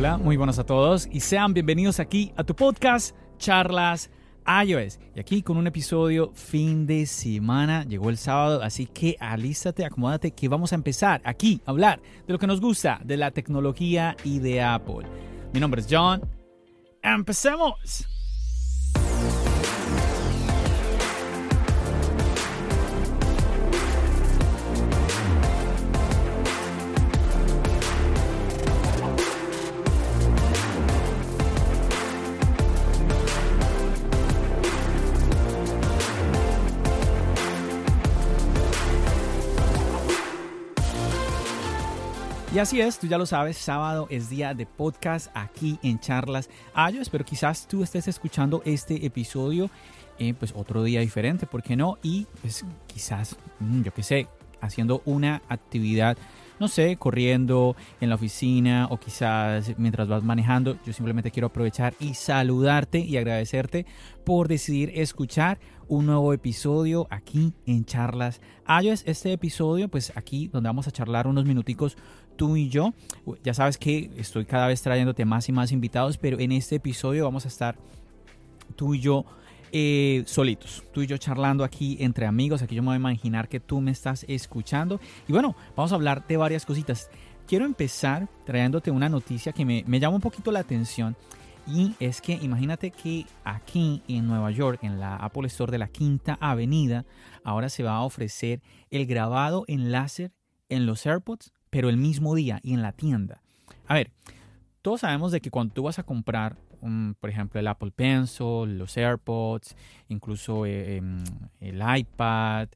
Hola, muy buenas a todos y sean bienvenidos aquí a tu podcast Charlas iOS. Y aquí con un episodio fin de semana, llegó el sábado, así que alístate, acomódate que vamos a empezar aquí a hablar de lo que nos gusta, de la tecnología y de Apple. Mi nombre es John. ¡Empecemos! Y así es, tú ya lo sabes, sábado es día de podcast aquí en Charlas iOS, pero quizás tú estés escuchando este episodio pues otro día diferente, ¿por qué no? Y pues quizás, yo qué sé, haciendo una actividad, no sé, corriendo en la oficina o quizás mientras vas manejando. Yo simplemente quiero aprovechar y saludarte y agradecerte por decidir escuchar un nuevo episodio aquí en Charlas iOS. Este episodio, pues aquí donde vamos a charlar unos minuticos tú y yo. Ya sabes que estoy cada vez trayéndote más y más invitados, pero en este episodio vamos a estar tú y yo solitos, tú y yo charlando aquí entre amigos. Aquí yo me voy a imaginar que tú me estás escuchando. Y bueno, vamos a hablar de varias cositas. Quiero empezar trayéndote una noticia que me llama un poquito la atención. Y es que imagínate que aquí en Nueva York, en la Apple Store de la Quinta Avenida, ahora se va a ofrecer el grabado en láser en los AirPods, pero el mismo día y en la tienda. A ver, todos sabemos de que cuando tú vas a comprar, por ejemplo, el Apple Pencil, los AirPods, incluso el iPad,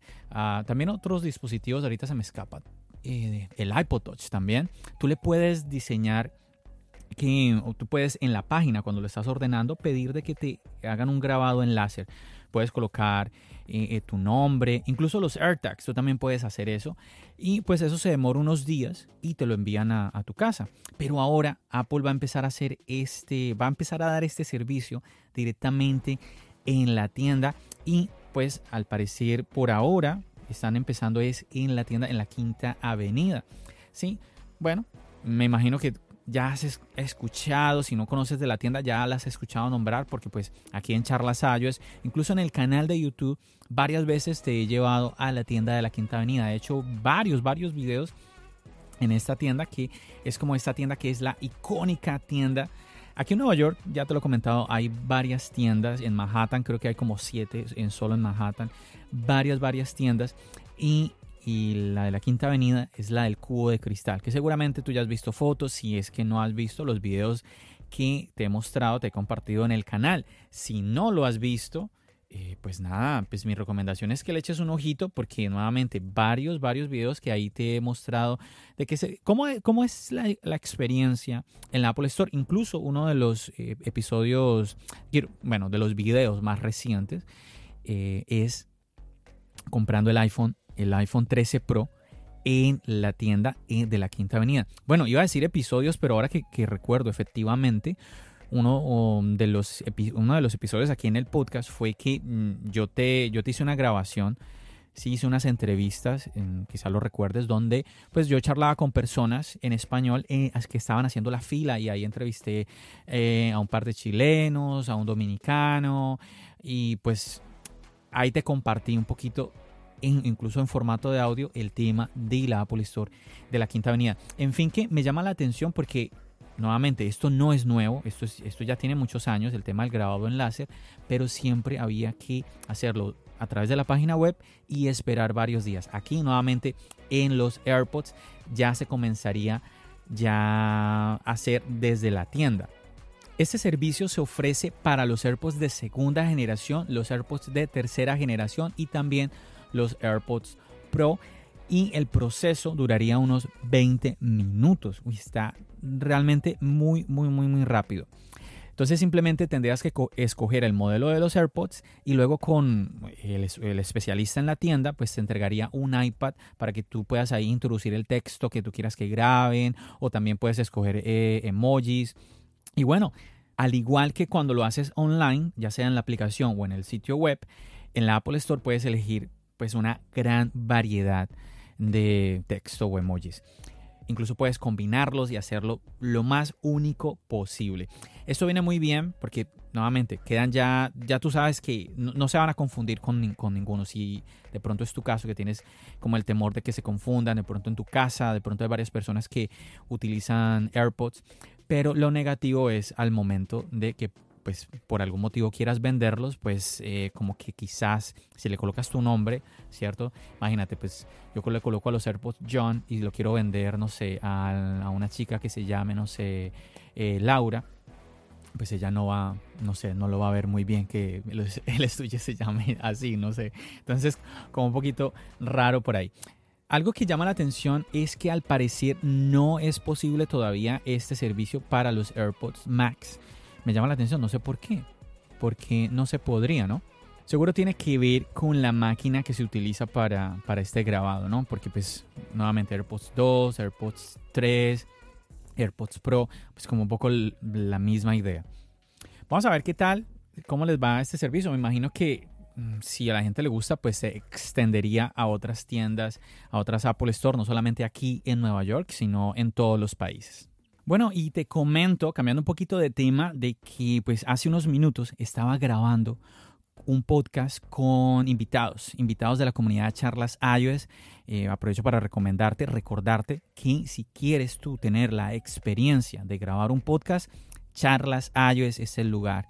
también otros dispositivos, ahorita se me escapan, el iPod Touch también, tú le puedes diseñar que tú puedes en la página cuando lo estás ordenando pedir de que te hagan un grabado en láser. Puedes colocar tu nombre, incluso los AirTags, tú también puedes hacer eso. Y pues eso se demora unos días y te lo envían a tu casa. Pero ahora Apple va a empezar a hacer va a empezar a dar este servicio directamente en la tienda. Y pues al parecer por ahora están empezando es en la tienda en la Quinta Avenida. Sí, bueno, me imagino que ya has escuchado, si no conoces de la tienda, ya las has escuchado nombrar, porque pues aquí en Charlas iOS, incluso en el canal de YouTube, varias veces te he llevado a la tienda de la Quinta Avenida. He hecho varios videos en esta tienda, que es como esta tienda que es la icónica tienda. Aquí en Nueva York, ya te lo he comentado, hay varias tiendas. En Manhattan, creo que hay como 7 solo en Manhattan. Varias tiendas. Y la de la Quinta Avenida es la del cubo de cristal, que seguramente tú ya has visto fotos, si es que no has visto los videos que te he mostrado, te he compartido en el canal. Si no lo has visto, pues nada, pues mi recomendación es que le eches un ojito, porque nuevamente varios videos que ahí te he mostrado de que cómo es la experiencia en la Apple Store. Incluso uno de los episodios, bueno, de los videos más recientes es comprando el iPhone 13 Pro en la tienda de la Quinta Avenida. Bueno, iba a decir episodios, pero ahora que recuerdo, efectivamente, uno de los episodios aquí en el podcast fue que yo te hice una grabación, sí hice unas entrevistas, quizás lo recuerdes, donde pues yo charlaba con personas en español que estaban haciendo la fila, y ahí entrevisté a un par de chilenos, a un dominicano, y pues ahí te compartí un poquito, incluso en formato de audio, el tema de la Apple Store de la Quinta Avenida. En fin, que me llama la atención porque, nuevamente, esto no es nuevo, esto ya tiene muchos años, el tema del grabado en láser, pero siempre había que hacerlo a través de la página web y esperar varios días. Aquí, nuevamente, en los AirPods ya se comenzaría ya a hacer desde la tienda. Este servicio se ofrece para los AirPods de segunda generación, los AirPods de tercera generación y también los AirPods Pro, y el proceso duraría unos 20 minutos. Uy, está realmente muy rápido. Entonces simplemente tendrías que escoger el modelo de los AirPods y luego con el especialista en la tienda pues te entregaría un iPad para que tú puedas ahí introducir el texto que tú quieras que graben, o también puedes escoger emojis. Y bueno, al igual que cuando lo haces online, ya sea en la aplicación o en el sitio web, en la Apple Store puedes elegir pues una gran variedad de texto o emojis. Incluso puedes combinarlos y hacerlo lo más único posible. Esto viene muy bien porque, nuevamente, quedan ya tú sabes que no se van a confundir con ninguno. Si de pronto es tu caso que tienes como el temor de que se confundan, de pronto en tu casa, de pronto hay varias personas que utilizan AirPods, pero lo negativo es al momento de que, pues, por algún motivo quieras venderlos, pues como que quizás si le colocas tu nombre, ¿cierto? Imagínate, pues yo le coloco a los AirPods John y lo quiero vender, no sé, a una chica que se llame, no sé, Laura, pues ella no va, no sé, no lo va a ver muy bien que el estuche se llame así, no sé. Entonces, como un poquito raro por ahí. Algo que llama la atención es que al parecer no es posible todavía este servicio para los AirPods Max. Me llama la atención, no sé por qué, porque no se podría, ¿no? Seguro tiene que ver con la máquina que se utiliza para este grabado, ¿no? Porque pues nuevamente AirPods 2, AirPods 3, AirPods Pro, pues como un poco la misma idea. Vamos a ver qué tal, cómo les va este servicio. Me imagino que si a la gente le gusta, pues se extendería a otras tiendas, a otras Apple Store, no solamente aquí en Nueva York, sino en todos los países. Bueno, y te comento, cambiando un poquito de tema, de que pues hace unos minutos estaba grabando un podcast con invitados de la comunidad Charlas iOS. Aprovecho para recordarte que si quieres tú tener la experiencia de grabar un podcast, Charlas iOS es el lugar.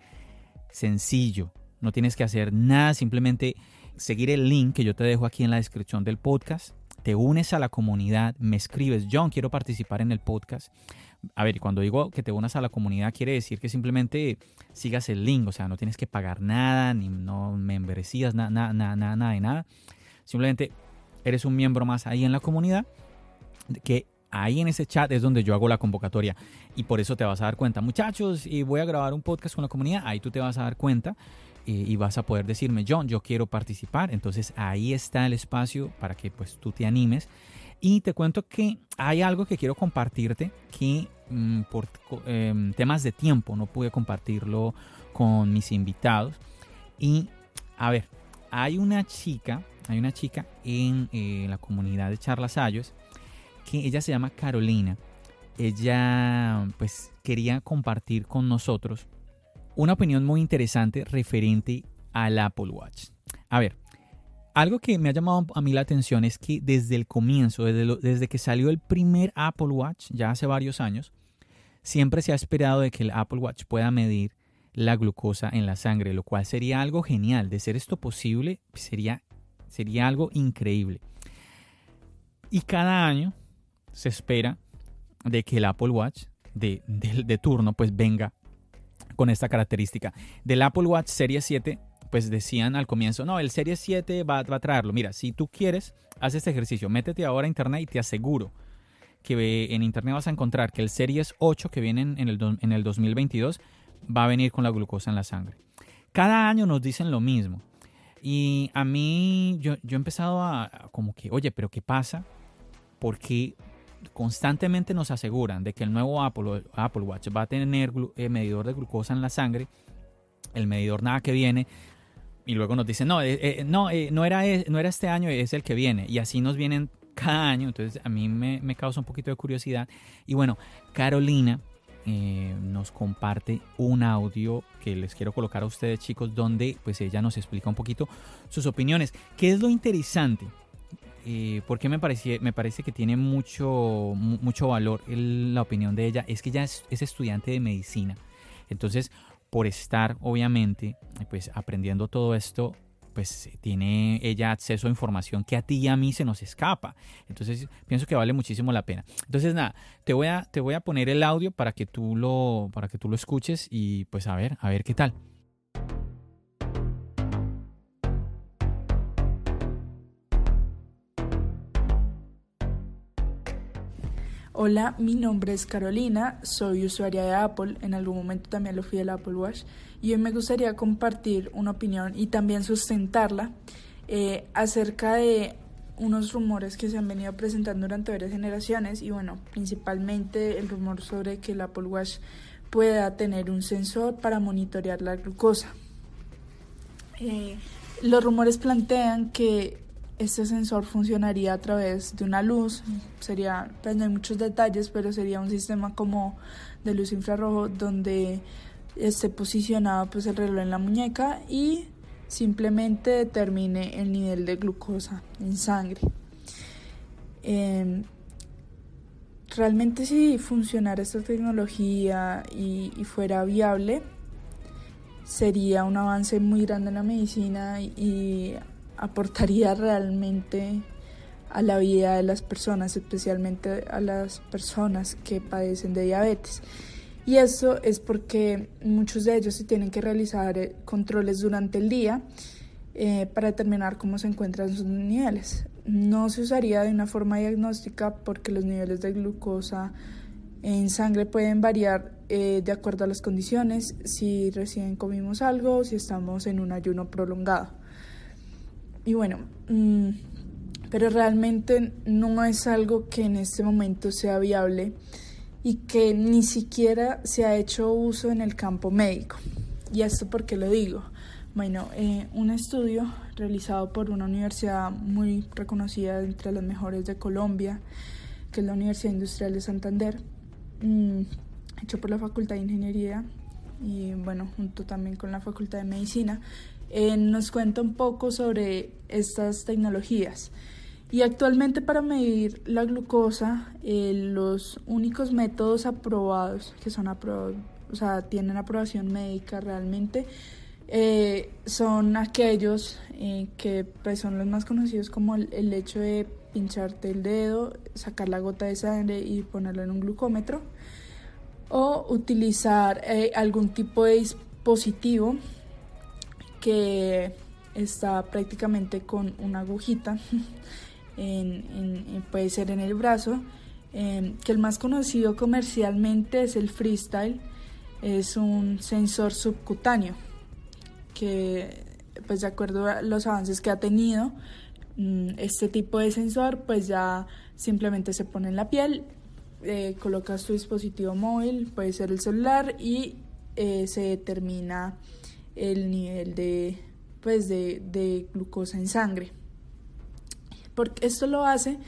Sencillo, no tienes que hacer nada, simplemente seguir el link que yo te dejo aquí en la descripción del podcast. Te unes a la comunidad, me escribes, John, quiero participar en el podcast. A ver, cuando digo que te unas a la comunidad, quiere decir que simplemente sigas el link. O sea, no tienes que pagar nada, ni no membresías, nada. Simplemente eres un miembro más ahí en la comunidad, que ahí en ese chat es donde yo hago la convocatoria. Y por eso te vas a dar cuenta, muchachos, y voy a grabar un podcast con la comunidad. Ahí tú te vas a dar cuenta. Y vas a poder decirme, John, yo quiero participar. Entonces ahí está el espacio para que pues tú te animes. Y te cuento que hay algo que quiero compartirte que por temas de tiempo no pude compartirlo con mis invitados. Y a ver, hay una chica en la comunidad de Charlas iOS que ella se llama Carolina. Ella pues quería compartir con nosotros una opinión muy interesante referente al Apple Watch. A ver, algo que me ha llamado a mí la atención es que desde el comienzo, desde que salió el primer Apple Watch, ya hace varios años, siempre se ha esperado de que el Apple Watch pueda medir la glucosa en la sangre, lo cual sería algo genial. De ser esto posible, sería algo increíble. Y cada año se espera de que el Apple Watch de turno pues venga con esta característica. Del Apple Watch Series 7, pues decían al comienzo, no, el Series 7 va a traerlo. Mira, si tú quieres, haz este ejercicio. Métete ahora a internet y te aseguro que en internet vas a encontrar que el Series 8 que viene en el 2022 va a venir con la glucosa en la sangre. Cada año nos dicen lo mismo. Y a mí, yo he empezado a como que, oye, ¿pero qué pasa? Porque constantemente nos aseguran de que el nuevo Apple Watch va a tener medidor de glucosa en la sangre, el medidor nada que viene, y luego nos dicen no era este año, es el que viene, y así nos vienen cada año. Entonces a mí me causa un poquito de curiosidad. Y bueno, Carolina nos comparte un audio que les quiero colocar a ustedes, chicos, donde pues ella nos explica un poquito sus opiniones. ¿Qué es lo interesante? Porque me parece que tiene mucho valor la opinión de ella. Es que ella es estudiante de medicina. Entonces, por estar, obviamente, pues aprendiendo todo esto, pues tiene ella acceso a información que a ti y a mí se nos escapa. Entonces, pienso que vale muchísimo la pena. Entonces, nada, te voy a poner el audio para que tú lo escuches y pues a ver qué tal. Hola, mi nombre es Carolina, soy usuaria de Apple, en algún momento también lo fui del Apple Watch, y hoy me gustaría compartir una opinión y también sustentarla acerca de unos rumores que se han venido presentando durante varias generaciones, y bueno, principalmente el rumor sobre que el Apple Watch pueda tener un sensor para monitorear la glucosa. Los rumores plantean que Este sensor funcionaría a través de una luz, sería, pues no hay muchos detalles, pero sería un sistema como de luz infrarrojo donde esté posicionado pues el reloj en la muñeca y simplemente determine el nivel de glucosa en sangre. Realmente si funcionara esta tecnología y fuera viable, sería un avance muy grande en la medicina y aportaría realmente a la vida de las personas, especialmente a las personas que padecen de diabetes. Y eso es porque muchos de ellos se tienen que realizar controles durante el día para determinar cómo se encuentran sus niveles. No se usaría de una forma diagnóstica porque los niveles de glucosa en sangre pueden variar de acuerdo a las condiciones, si recién comimos algo o si estamos en un ayuno prolongado. Y bueno, pero realmente no es algo que en este momento sea viable y que ni siquiera se ha hecho uso en el campo médico. ¿Y esto por qué lo digo? Bueno, un estudio realizado por una universidad muy reconocida, entre las mejores de Colombia, que es la Universidad Industrial de Santander, hecho por la Facultad de Ingeniería y bueno, junto también con la Facultad de Medicina, nos cuenta un poco sobre estas tecnologías. Y actualmente para medir la glucosa, los únicos métodos aprobados, que son tienen aprobación médica realmente, son aquellos que pues, son los más conocidos, como el hecho de pincharte el dedo, sacar la gota de sangre y ponerlo en un glucómetro, o utilizar algún tipo de dispositivo que está prácticamente con una agujita, puede ser en el brazo, que el más conocido comercialmente es el Freestyle, es un sensor subcutáneo que pues de acuerdo a los avances que ha tenido este tipo de sensor, pues ya simplemente se pone en la piel, colocas tu dispositivo móvil, puede ser el celular, y se determina el nivel de glucosa en sangre. Porque esto lo hace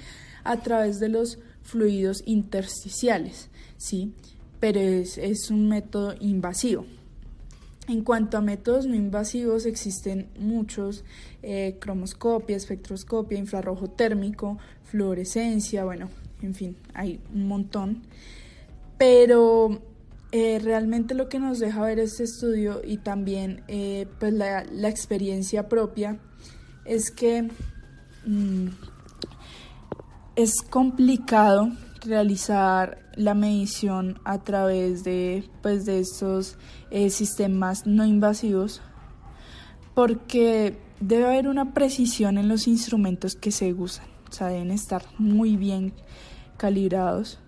a través de los fluidos intersticiales, ¿sí? Pero es un método invasivo. En cuanto a métodos no invasivos, existen muchos: cromoscopia, espectroscopia, infrarrojo térmico, fluorescencia, bueno, en fin, hay un montón. Pero realmente lo que nos deja ver este estudio y también pues la experiencia propia es que es complicado realizar la medición a través de estos sistemas no invasivos, porque debe haber una precisión en los instrumentos que se usan, o sea, deben estar muy bien calibrados,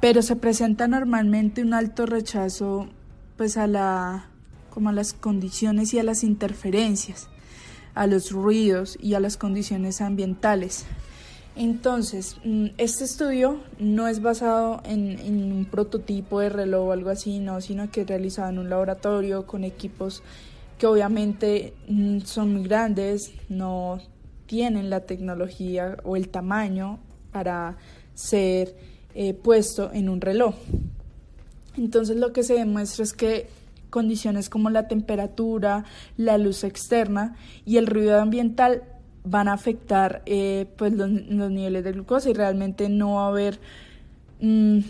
pero se presenta normalmente un alto rechazo pues a las condiciones y a las interferencias, a los ruidos y a las condiciones ambientales. Entonces, este estudio no es basado en un prototipo de reloj o algo así, no, sino que es realizado en un laboratorio con equipos que obviamente son muy grandes, no tienen la tecnología o el tamaño para ser puesto en un reloj. Entonces, lo que se demuestra es que condiciones como la temperatura, la luz externa y el ruido ambiental van a afectar los niveles de glucosa, y realmente no va a haber un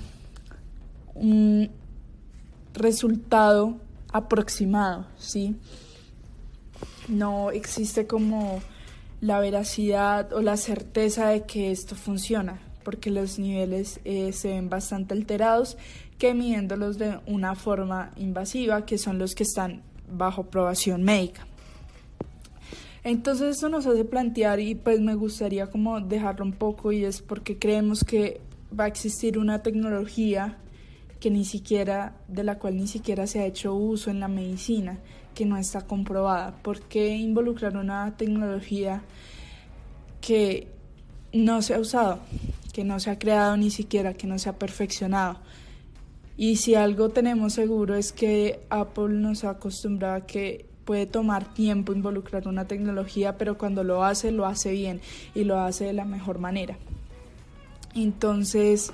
resultado aproximado, ¿sí? No existe como la veracidad o la certeza de que esto funciona, porque los niveles se ven bastante alterados, que midiéndolos de una forma invasiva, que son los que están bajo aprobación médica. Entonces, esto nos hace plantear, y pues me gustaría como dejarlo un poco, y es porque creemos que va a existir una tecnología que de la cual ni siquiera se ha hecho uso en la medicina, que no está comprobada. ¿Por qué involucrar una tecnología que no se ha usado, que no se ha creado ni siquiera, que no se ha perfeccionado? Y si algo tenemos seguro es que Apple nos ha acostumbrado a que Puede tomar tiempo involucrar una tecnología, pero cuando lo hace bien y lo hace de la mejor manera. Entonces,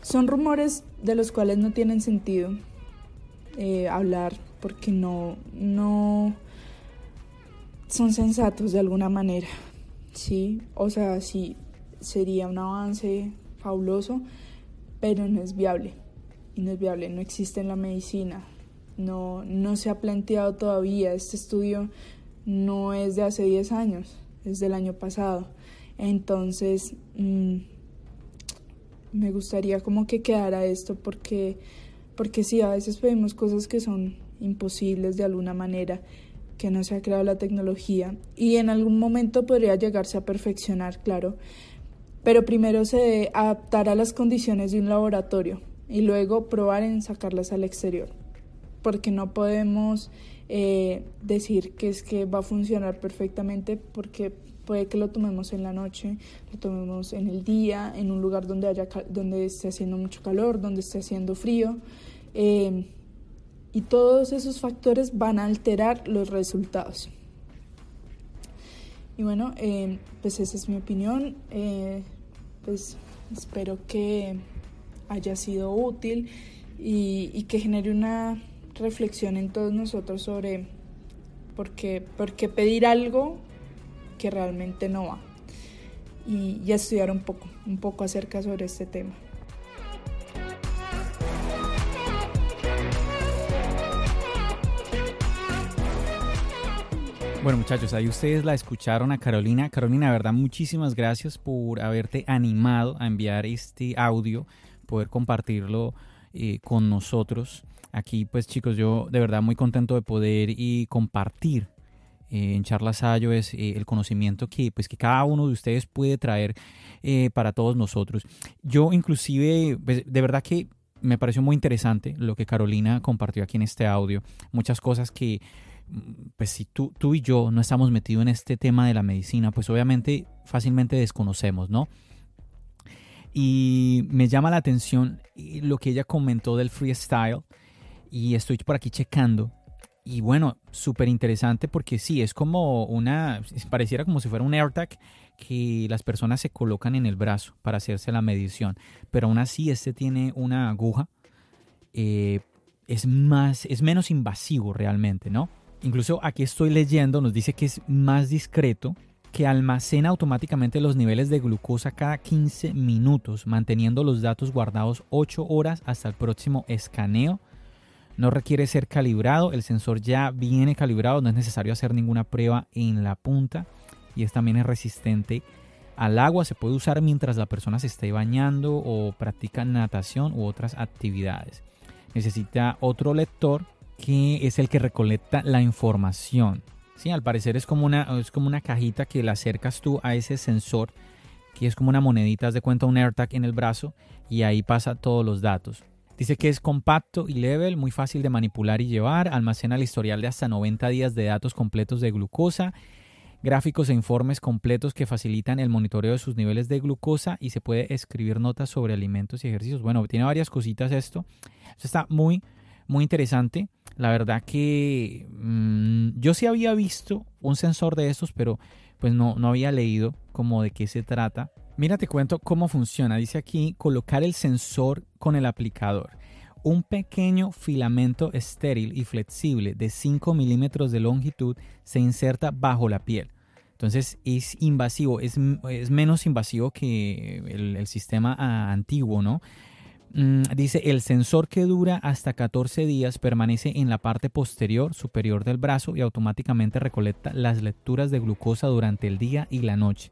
son rumores de los cuales no tienen sentido hablar porque no son sensatos de alguna manera, ¿sí? O sea, sí, sería un avance fabuloso, pero no es viable. Y no es viable, no existe en la medicina. No se ha planteado todavía. Este estudio no es de hace 10 años, es del año pasado. Entonces, me gustaría como que quedara esto porque sí, a veces pedimos cosas que son imposibles de alguna manera, que no se ha creado la tecnología. Y en algún momento podría llegarse a perfeccionar, claro. Pero primero se debe adaptar a las condiciones de un laboratorio y luego probar en sacarlas al exterior. Porque no podemos decir que es que va a funcionar perfectamente, porque puede que lo tomemos en la noche, lo tomemos en el día, en un lugar donde esté haciendo mucho calor, donde esté haciendo frío, y todos esos factores van a alterar los resultados. Y bueno, pues esa es mi opinión. Pues espero que haya sido útil y que genere una reflexión en todos nosotros sobre por qué pedir algo que realmente no va, y estudiar un poco acerca sobre este tema. Bueno, muchachos, ahí ustedes la escucharon a Carolina. Carolina, de verdad, muchísimas gracias por haberte animado a enviar este audio, poder compartirlo con nosotros. Aquí, pues chicos, yo de verdad muy contento de poder y compartir en Charlas iOS el conocimiento que cada uno de ustedes puede traer para todos nosotros. Yo inclusive, pues, de verdad que me pareció muy interesante lo que Carolina compartió aquí en este audio. Muchas cosas que, pues si tú y yo no estamos metidos en este tema de la medicina, pues obviamente fácilmente desconocemos, ¿no? Y me llama la atención lo que ella comentó del freestyle, y estoy por aquí checando. Y bueno, súper interesante, porque sí, es como pareciera como si fuera un AirTag que las personas se colocan en el brazo para hacerse la medición, pero aún así este tiene una aguja, es menos invasivo realmente, ¿no? Incluso aquí estoy leyendo, nos dice que es más discreto, que almacena automáticamente los niveles de glucosa cada 15 minutos, manteniendo los datos guardados 8 horas hasta el próximo escaneo. No requiere ser calibrado, el sensor ya viene calibrado, no es necesario hacer ninguna prueba en la punta, y también es resistente al agua, se puede usar mientras la persona se esté bañando o practica natación u otras actividades. Necesita otro lector que es el que recolecta la información. Sí, al parecer es como una cajita que la acercas tú a ese sensor, que es como una monedita, haz de cuenta un AirTag en el brazo, y ahí pasa todos los datos. Dice que es compacto y level, muy fácil de manipular y llevar, almacena el historial de hasta 90 días de datos completos de glucosa, gráficos e informes completos que facilitan el monitoreo de sus niveles de glucosa, y se puede escribir notas sobre alimentos y ejercicios. Bueno, tiene varias cositas esto. Esto está muy, muy interesante. La verdad que yo sí había visto un sensor de estos, pero pues no había leído como de qué se trata. Mira, te cuento cómo funciona. Dice aquí, colocar el sensor con el aplicador. Un pequeño filamento estéril y flexible de 5 milímetros de longitud se inserta bajo la piel. Entonces es invasivo, es menos invasivo que el sistema antiguo, ¿no? Dice, el sensor que dura hasta 14 días permanece en la parte posterior superior del brazo y automáticamente recolecta las lecturas de glucosa durante el día y la noche.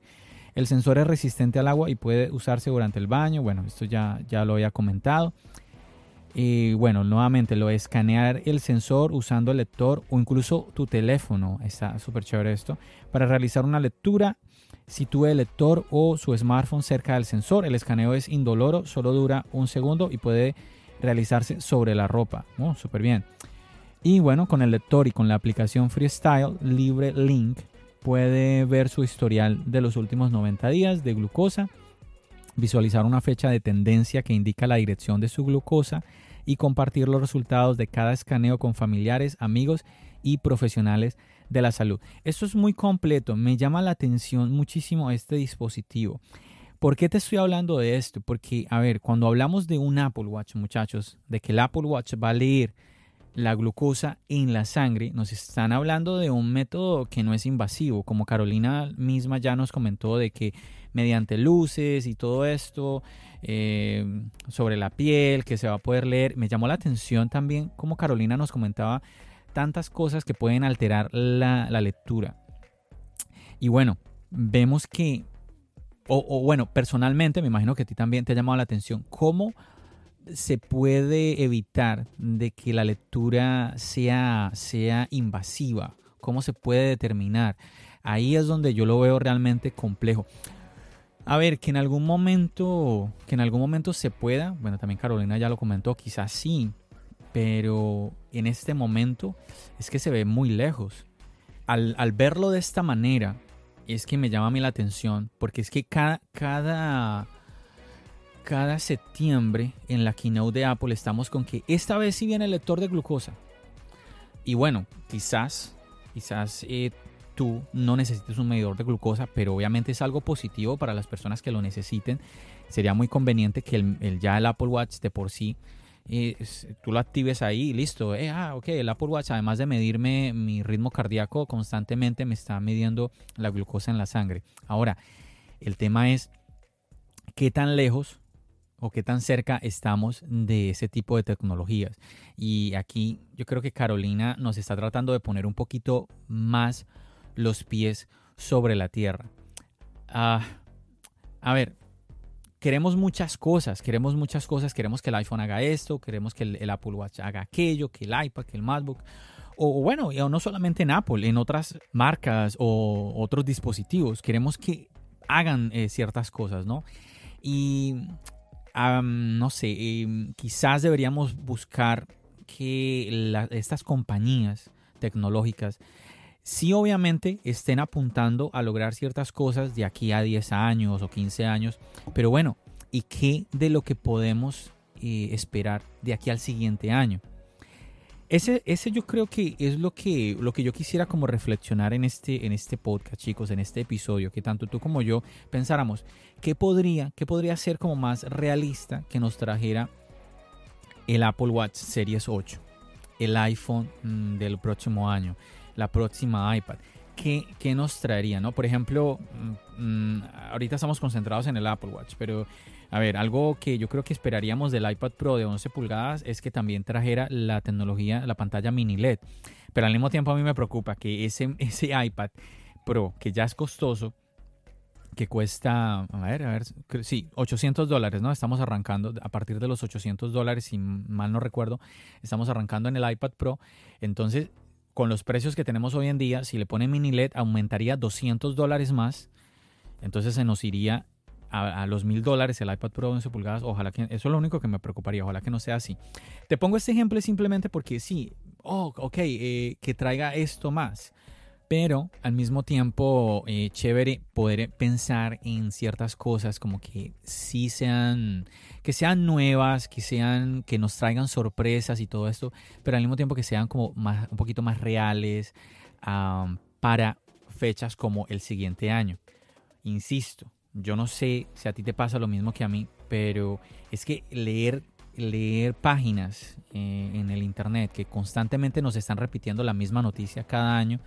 El sensor es resistente al agua y puede usarse durante el baño. Bueno, esto ya lo había comentado. Y bueno, nuevamente lo de escanear el sensor usando el lector o incluso tu teléfono. Está súper chévere esto. Para realizar una lectura, sitúe el lector o su smartphone cerca del sensor. El escaneo es indoloro, solo dura un segundo y puede realizarse sobre la ropa. Oh, súper bien. Y bueno, con el lector y con la aplicación Freestyle LibreLink, puede ver su historial de los últimos 90 días de glucosa, visualizar una fecha de tendencia que indica la dirección de su glucosa, y compartir los resultados de cada escaneo con familiares, amigos y profesionales de la salud. Esto es muy completo, me llama la atención muchísimo este dispositivo. ¿Por qué te estoy hablando de esto? Porque, a ver, cuando hablamos de un Apple Watch, muchachos, de que el Apple Watch va a leer la glucosa en la sangre, nos están hablando de un método que no es invasivo, como Carolina misma ya nos comentó, de que mediante luces y todo esto sobre la piel que se va a poder leer. Me llamó la atención también como Carolina nos comentaba tantas cosas que pueden alterar la lectura. Y bueno, vemos que, bueno, personalmente me imagino que a ti también te ha llamado la atención cómo se puede evitar de que la lectura sea invasiva, cómo se puede determinar. Ahí es donde yo lo veo realmente complejo. A ver, que en algún momento se pueda, bueno, también Carolina ya lo comentó, quizás sí, pero en este momento es que se ve muy lejos. Al verlo de esta manera es que me llama a mí la atención, porque es que cada septiembre en la keynote de Apple estamos con que esta vez sí viene el lector de glucosa. Y bueno, quizás tú no necesites un medidor de glucosa, pero obviamente es algo positivo para las personas que lo necesiten. Sería muy conveniente que el Apple Watch de por sí tú lo actives ahí y listo. El Apple Watch, además de medirme mi ritmo cardíaco constantemente, me está midiendo la glucosa en la sangre. Ahora, el tema es qué tan lejos o qué tan cerca estamos de ese tipo de tecnologías. Y aquí yo creo que Carolina nos está tratando de poner un poquito más los pies sobre la tierra. A ver, queremos muchas cosas, queremos que el iPhone haga esto, queremos que el Apple Watch haga aquello, que el iPad, que el MacBook, o no solamente en Apple, en otras marcas o otros dispositivos, queremos que hagan ciertas cosas, ¿no? Y quizás deberíamos buscar que estas compañías tecnológicas sí obviamente estén apuntando a lograr ciertas cosas de aquí a 10 años o 15 años, pero bueno, ¿y qué de lo que podemos esperar de aquí al siguiente año? Ese yo creo que es lo que yo quisiera como reflexionar en este podcast, chicos, en este episodio, que tanto tú como yo pensáramos qué podría ser como más realista que nos trajera el Apple Watch Series 8, el iPhone del próximo año, la próxima iPad. ¿Qué nos traería, ¿no? Por ejemplo, ahorita estamos concentrados en el Apple Watch, pero a ver, algo que yo creo que esperaríamos del iPad Pro de 11 pulgadas es que también trajera la tecnología, la pantalla mini LED. Pero al mismo tiempo a mí me preocupa que ese iPad Pro, que ya es costoso, que cuesta, sí, $800, ¿no? Estamos arrancando a partir de los $800, si mal no recuerdo, estamos arrancando en el iPad Pro. Entonces, con los precios que tenemos hoy en día, si le ponen mini LED, aumentaría $200 más. Entonces se nos iría a los $1,000 el iPad Pro de 11 pulgadas. Ojalá que, eso es lo único que me preocuparía, ojalá que no sea así. Te pongo este ejemplo simplemente porque sí, que traiga esto más. Pero al mismo tiempo, chévere poder pensar en ciertas cosas como que sí sean, que sean nuevas, que nos traigan sorpresas y todo esto, pero al mismo tiempo que sean como más, un poquito más reales para fechas como el siguiente año. Insisto, yo no sé si a ti te pasa lo mismo que a mí, pero es que leer páginas en el internet que constantemente nos están repitiendo la misma noticia cada año.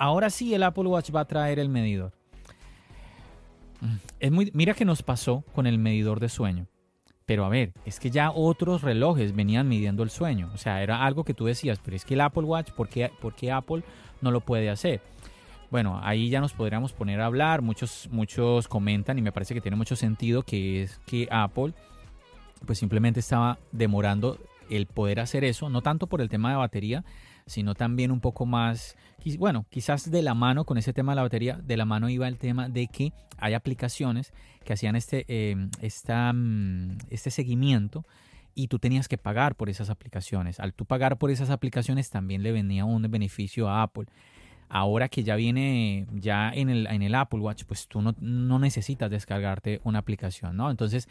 Ahora sí, el Apple Watch va a traer el medidor. Mira que nos pasó con el medidor de sueño. Pero a ver, es que ya otros relojes venían midiendo el sueño. O sea, era algo que tú decías, pero es que el Apple Watch, ¿por qué Apple no lo puede hacer? Bueno, ahí ya nos podríamos poner a hablar. Muchos comentan y me parece que tiene mucho sentido que es que Apple pues simplemente estaba demorando el poder hacer eso. No tanto por el tema de batería, sino también un poco más, bueno, quizás de la mano con ese tema de la batería, de la mano iba el tema de que hay aplicaciones que hacían este seguimiento y tú tenías que pagar por esas aplicaciones. Al tú pagar por esas aplicaciones también le venía un beneficio a Apple. Ahora que ya viene ya en el Apple Watch, pues tú no necesitas descargarte una aplicación, ¿no? Entonces,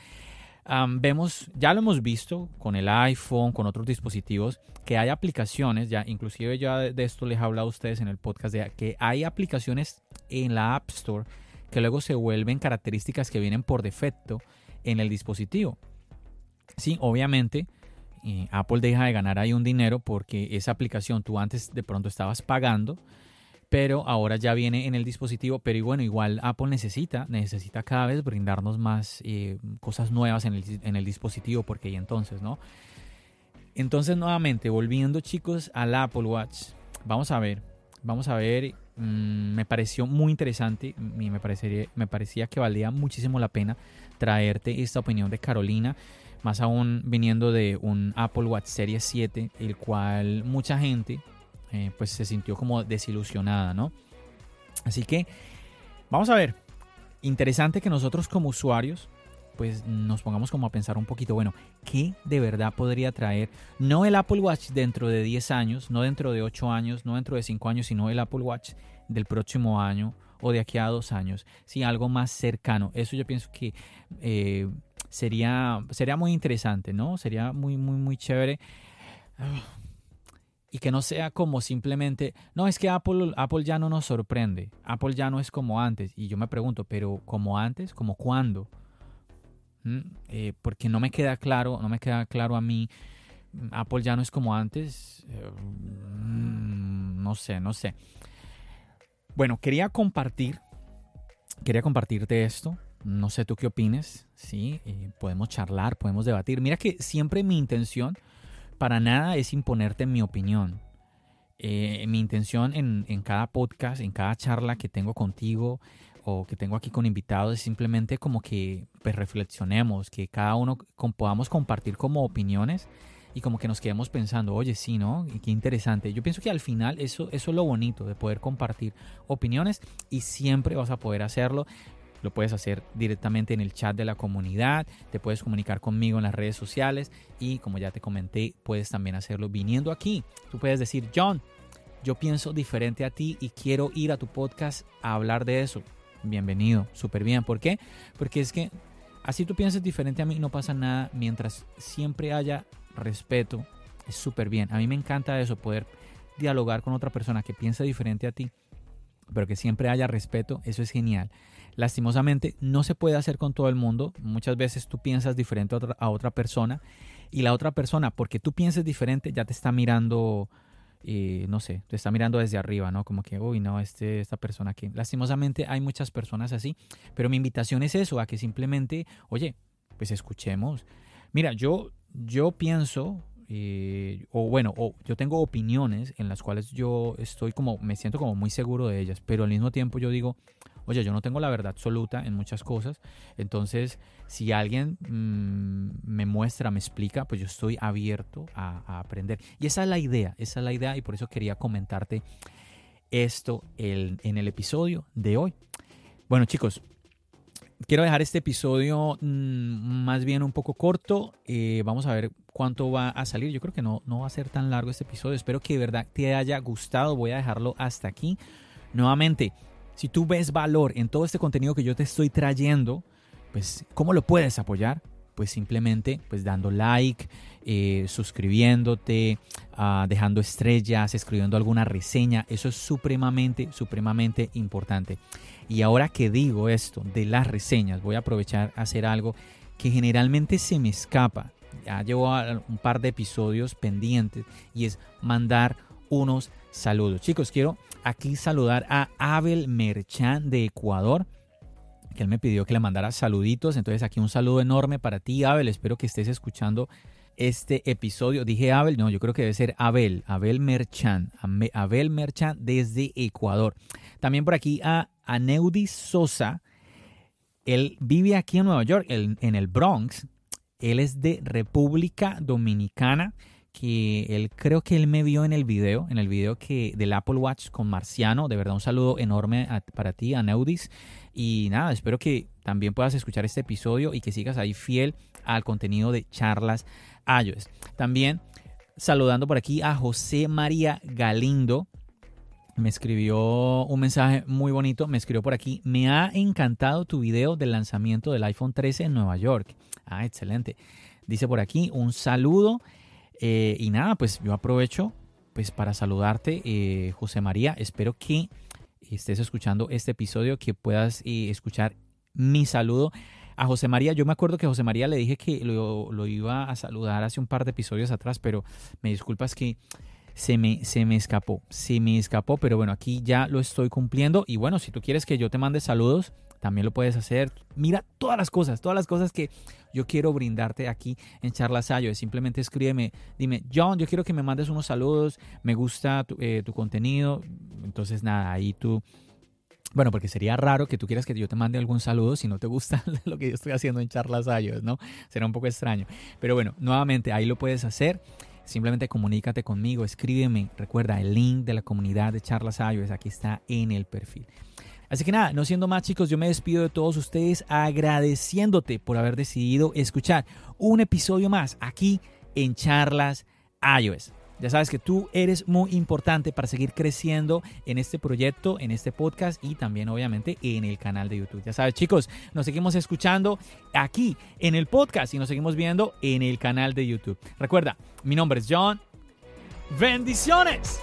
Vemos, ya lo hemos visto con el iPhone, con otros dispositivos, que hay aplicaciones, ya inclusive ya de esto les he hablado a ustedes en el podcast, de que hay aplicaciones en la App Store que luego se vuelven características que vienen por defecto en el dispositivo. Sí, obviamente Apple deja de ganar ahí un dinero porque esa aplicación tú antes de pronto estabas pagando, pero ahora ya viene en el dispositivo. Pero y bueno, igual Apple necesita cada vez brindarnos más cosas nuevas en el dispositivo, porque y entonces, ¿no? Entonces, nuevamente, volviendo, chicos, al Apple Watch, vamos a ver, me pareció muy interesante y me parecía que valía muchísimo la pena traerte esta opinión de Carolina, más aún viniendo de un Apple Watch Series 7, el cual mucha gente pues se sintió como desilusionada, ¿no? Así que vamos a ver, interesante que nosotros como usuarios pues nos pongamos como a pensar un poquito, bueno, ¿qué de verdad podría traer? No el Apple Watch dentro de 10 años, no dentro de 8 años, no dentro de 5 años, sino el Apple Watch del próximo año o de aquí a 2 años, sí, algo más cercano. Eso yo pienso que sería muy interesante, ¿no? Sería muy, muy, muy chévere. Y que no sea como simplemente, no, es que Apple ya no nos sorprende, Apple ya no es como antes. Y yo me pregunto, ¿pero como antes? ¿Como cuándo? Porque no me queda claro a mí. Apple ya no es como antes. No sé. Bueno, quería compartirte esto. No sé tú qué opines, ¿sí? Podemos charlar, podemos debatir. Mira que siempre mi intención para nada es imponerte mi opinión. Mi intención en cada podcast, en cada charla que tengo contigo o que tengo aquí con invitados, es simplemente como que pues, reflexionemos, que cada uno podamos compartir como opiniones y como que nos quedemos pensando, oye, sí, ¿no? Y qué interesante. Yo pienso que al final eso es lo bonito de poder compartir opiniones, y siempre vas a poder hacerlo. Lo puedes hacer directamente en el chat de la comunidad, te puedes comunicar conmigo en las redes sociales y, como ya te comenté, puedes también hacerlo viniendo aquí. Tú puedes decir, John, yo pienso diferente a ti y quiero ir a tu podcast a hablar de eso. Bienvenido, súper bien. ¿Por qué? Porque es que así tú pienses diferente a mí, no pasa nada mientras siempre haya respeto. Es súper bien. A mí me encanta eso, poder dialogar con otra persona que piensa diferente a ti, pero que siempre haya respeto. Eso es genial. Lastimosamente no se puede hacer con todo el mundo. Muchas veces tú piensas diferente a otra persona, y la otra persona, porque tú pienses diferente, ya te está mirando, no sé, te está mirando desde arriba, ¿no? Como que, uy, no, esta persona aquí. Lastimosamente hay muchas personas así, pero mi invitación es eso, a que simplemente, oye, pues escuchemos. Mira, yo pienso... yo tengo opiniones en las cuales yo estoy como, me siento como muy seguro de ellas, pero al mismo tiempo yo digo, oye, yo no tengo la verdad absoluta en muchas cosas. Entonces, si alguien me muestra, me explica, pues yo estoy abierto a aprender. Y esa es la idea, y por eso quería comentarte esto en el episodio de hoy. Bueno, chicos, quiero dejar este episodio más bien un poco corto. Vamos a ver cuánto va a salir. Yo creo que no va a ser tan largo este episodio. Espero que de verdad te haya gustado. Voy a dejarlo hasta aquí. Nuevamente, si tú ves valor en todo este contenido que yo te estoy trayendo, pues ¿cómo lo puedes apoyar? Pues simplemente pues dando like, suscribiéndote, dejando estrellas, escribiendo alguna reseña. Eso es supremamente, supremamente importante. Y ahora que digo esto de las reseñas, voy a aprovechar a hacer algo que generalmente se me escapa. Ya llevo un par de episodios pendientes, y es mandar unos saludos. Chicos, quiero aquí saludar a Abel Merchán de Ecuador, que él me pidió que le mandara saluditos. Entonces aquí un saludo enorme para ti, Abel. Espero que estés escuchando este episodio. Dije Abel, no, yo creo que debe ser Abel Merchán desde Ecuador. También por aquí a Aneudis Sosa. Él vive aquí en Nueva York, en el Bronx. Él es de República Dominicana, que él creo que él me vio en el video que del Apple Watch con Marciano. De verdad, un saludo enorme para ti, Aneudis. Y nada, espero que también puedas escuchar este episodio y que sigas ahí fiel al contenido de Charlas iOS. También saludando por aquí a José María Galindo. Me escribió un mensaje muy bonito, me escribió por aquí: me ha encantado tu video del lanzamiento del iPhone 13 en Nueva York. Ah, excelente. Dice por aquí, un saludo. Y nada, pues yo aprovecho pues para saludarte, José María. Espero que estés escuchando este episodio, que puedas escuchar mi saludo a José María. Yo me acuerdo que a José María le dije que lo iba a saludar hace un par de episodios atrás, pero me disculpas que se me escapó, pero bueno, aquí ya lo estoy cumpliendo. Y bueno, si tú quieres que yo te mande saludos, también lo puedes hacer. Mira todas las cosas que yo quiero brindarte aquí en Charlas iOS. Simplemente escríbeme, dime: John, yo quiero que me mandes unos saludos, me gusta tu contenido. Entonces nada, ahí tú... Bueno, porque sería raro que tú quieras que yo te mande algún saludo si no te gusta lo que yo estoy haciendo en Charlas iOS, ¿no? Será un poco extraño. Pero bueno, nuevamente, ahí lo puedes hacer. Simplemente comunícate conmigo, escríbeme. Recuerda, el link de la comunidad de Charlas iOS aquí está en el perfil. Así que nada, no siendo más, chicos, yo me despido de todos ustedes agradeciéndote por haber decidido escuchar un episodio más aquí en Charlas iOS. Ya sabes que tú eres muy importante para seguir creciendo en este proyecto, en este podcast y también obviamente en el canal de YouTube. Ya sabes, chicos, nos seguimos escuchando aquí en el podcast y nos seguimos viendo en el canal de YouTube. Recuerda, mi nombre es John. ¡Bendiciones!